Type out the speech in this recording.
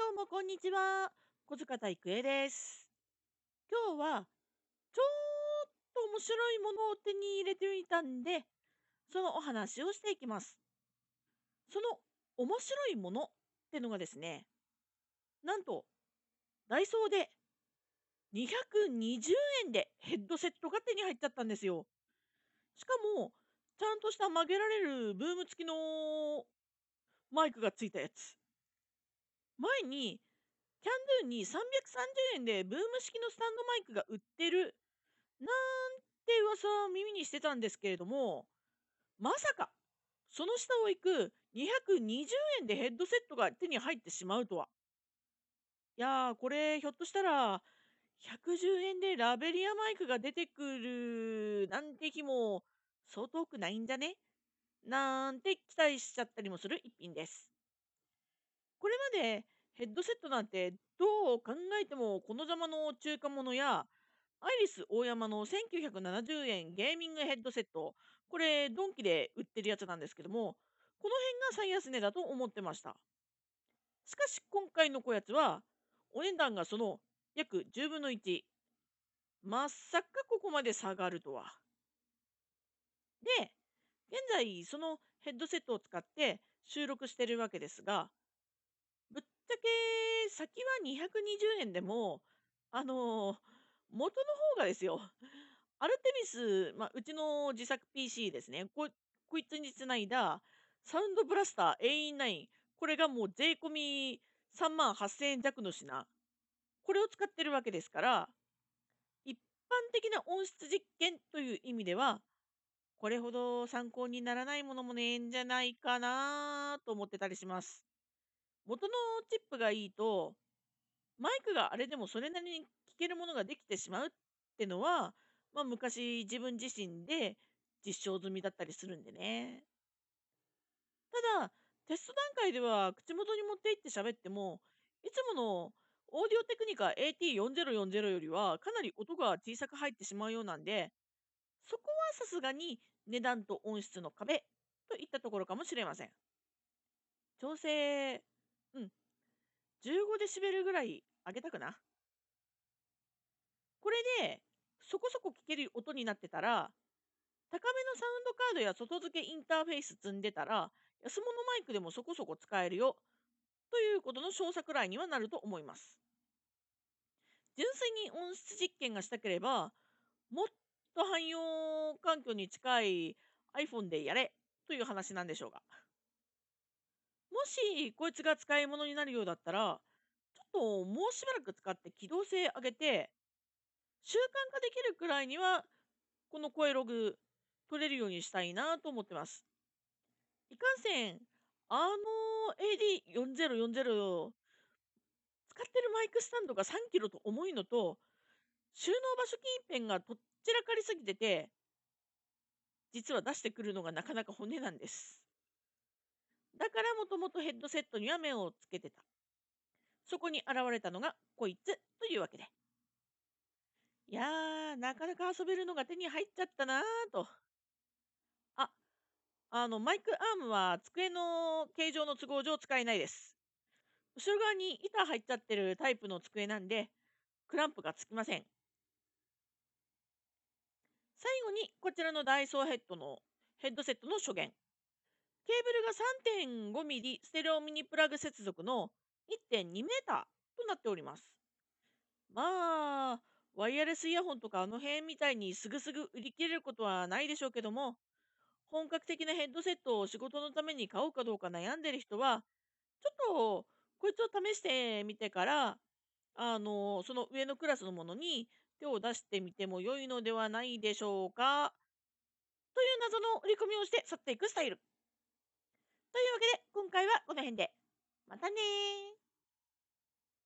どうもこんにちは。小塚田育恵です。今日はちょっと面白いものを手に入れてみたんで、そのお話をしていきます。その面白いものってのがですね、なんとダイソーで220円でヘッドセットが手に入っちゃったんですよ。しかもちゃんとした曲げられるブーム付きのマイクがついたやつ。前にキャンドゥに330円でブーム式のスタンドマイクが売ってるなんて噂は耳にしてたんですけれども、まさかその下を行く220円でヘッドセットが手に入ってしまうとは。いやー、これひょっとしたら110円でラベリアマイクが出てくるなんて日もそう遠くないんじゃねなんて期待しちゃったりもする一品です。これまでヘッドセットなんてどう考えてもこのざまの中華ものやアイリスオーヤマの1970円ゲーミングヘッドセット、これドンキで売ってるやつなんですけども、この辺が最安値だと思ってました。しかし今回のこやつはお値段がその約10分の1。まさかここまで下がるとは。で、現在そのヘッドセットを使って収録してるわけですが、ぶっちゃけ先は220円でも元の方がですよ、アルテミス、うちの自作 PC ですね、こいつにつないだサウンドブラスター AE9、 これがもう税込み3万8000円弱の品、これを使ってるわけですから、一般的な音質実験という意味ではこれほど参考にならないものもねえんじゃないかなと思ってたりします。元のチップがいいとマイクがあれでもそれなりに聴けるものができてしまうってのは、昔自分自身で実証済みだったりするんでね。ただテスト段階では口元に持っていって喋っても、いつものオーディオテクニカ AT4040 よりはかなり音が小さく入ってしまうようなんで、そこはさすがに値段と音質の壁といったところかもしれません。調整15デシベルぐらい上げたくな。これでそこそこ聞ける音になってたら、高めのサウンドカードや外付けインターフェース積んでたら、安物マイクでもそこそこ使えるよということの小作来にはなると思います。純粋に音質実験がしたければ、もっと汎用環境に近い iPhone でやれという話なんでしょうが。もしこいつが使い物になるようだったら、ちょっともうしばらく使って機動性上げて、習慣化できるくらいにはこの声ログ取れるようにしたいなと思ってます。いかんせん、AD4040 使ってるマイクスタンドが3キロと重いのと、収納場所近辺がとっちらかりすぎてて、実は出してくるのがなかなか本音なんです。だからもともとヘッドセットには目をつけてた。そこに現れたのがこいつというわけで。いやー、なかなか遊べるのが手に入っちゃったなーと。マイクアームは机の形状の都合上使えないです。後ろ側に板入っちゃってるタイプの机なんで、クランプがつきません。最後にこちらのダイソーヘッドセットの所言。ケーブルが 3.5mm ステレオミニプラグ接続の 1.2 メーターとなっております。ワイヤレスイヤホンとかあの辺みたいにすぐ売り切れることはないでしょうけども、本格的なヘッドセットを仕事のために買おうかどうか悩んでる人は、ちょっとこいつを試してみてから、その上のクラスのものに手を出してみても良いのではないでしょうか。という謎の売り込みをして去っていくスタイル。というわけで今回はこの辺で。またねー。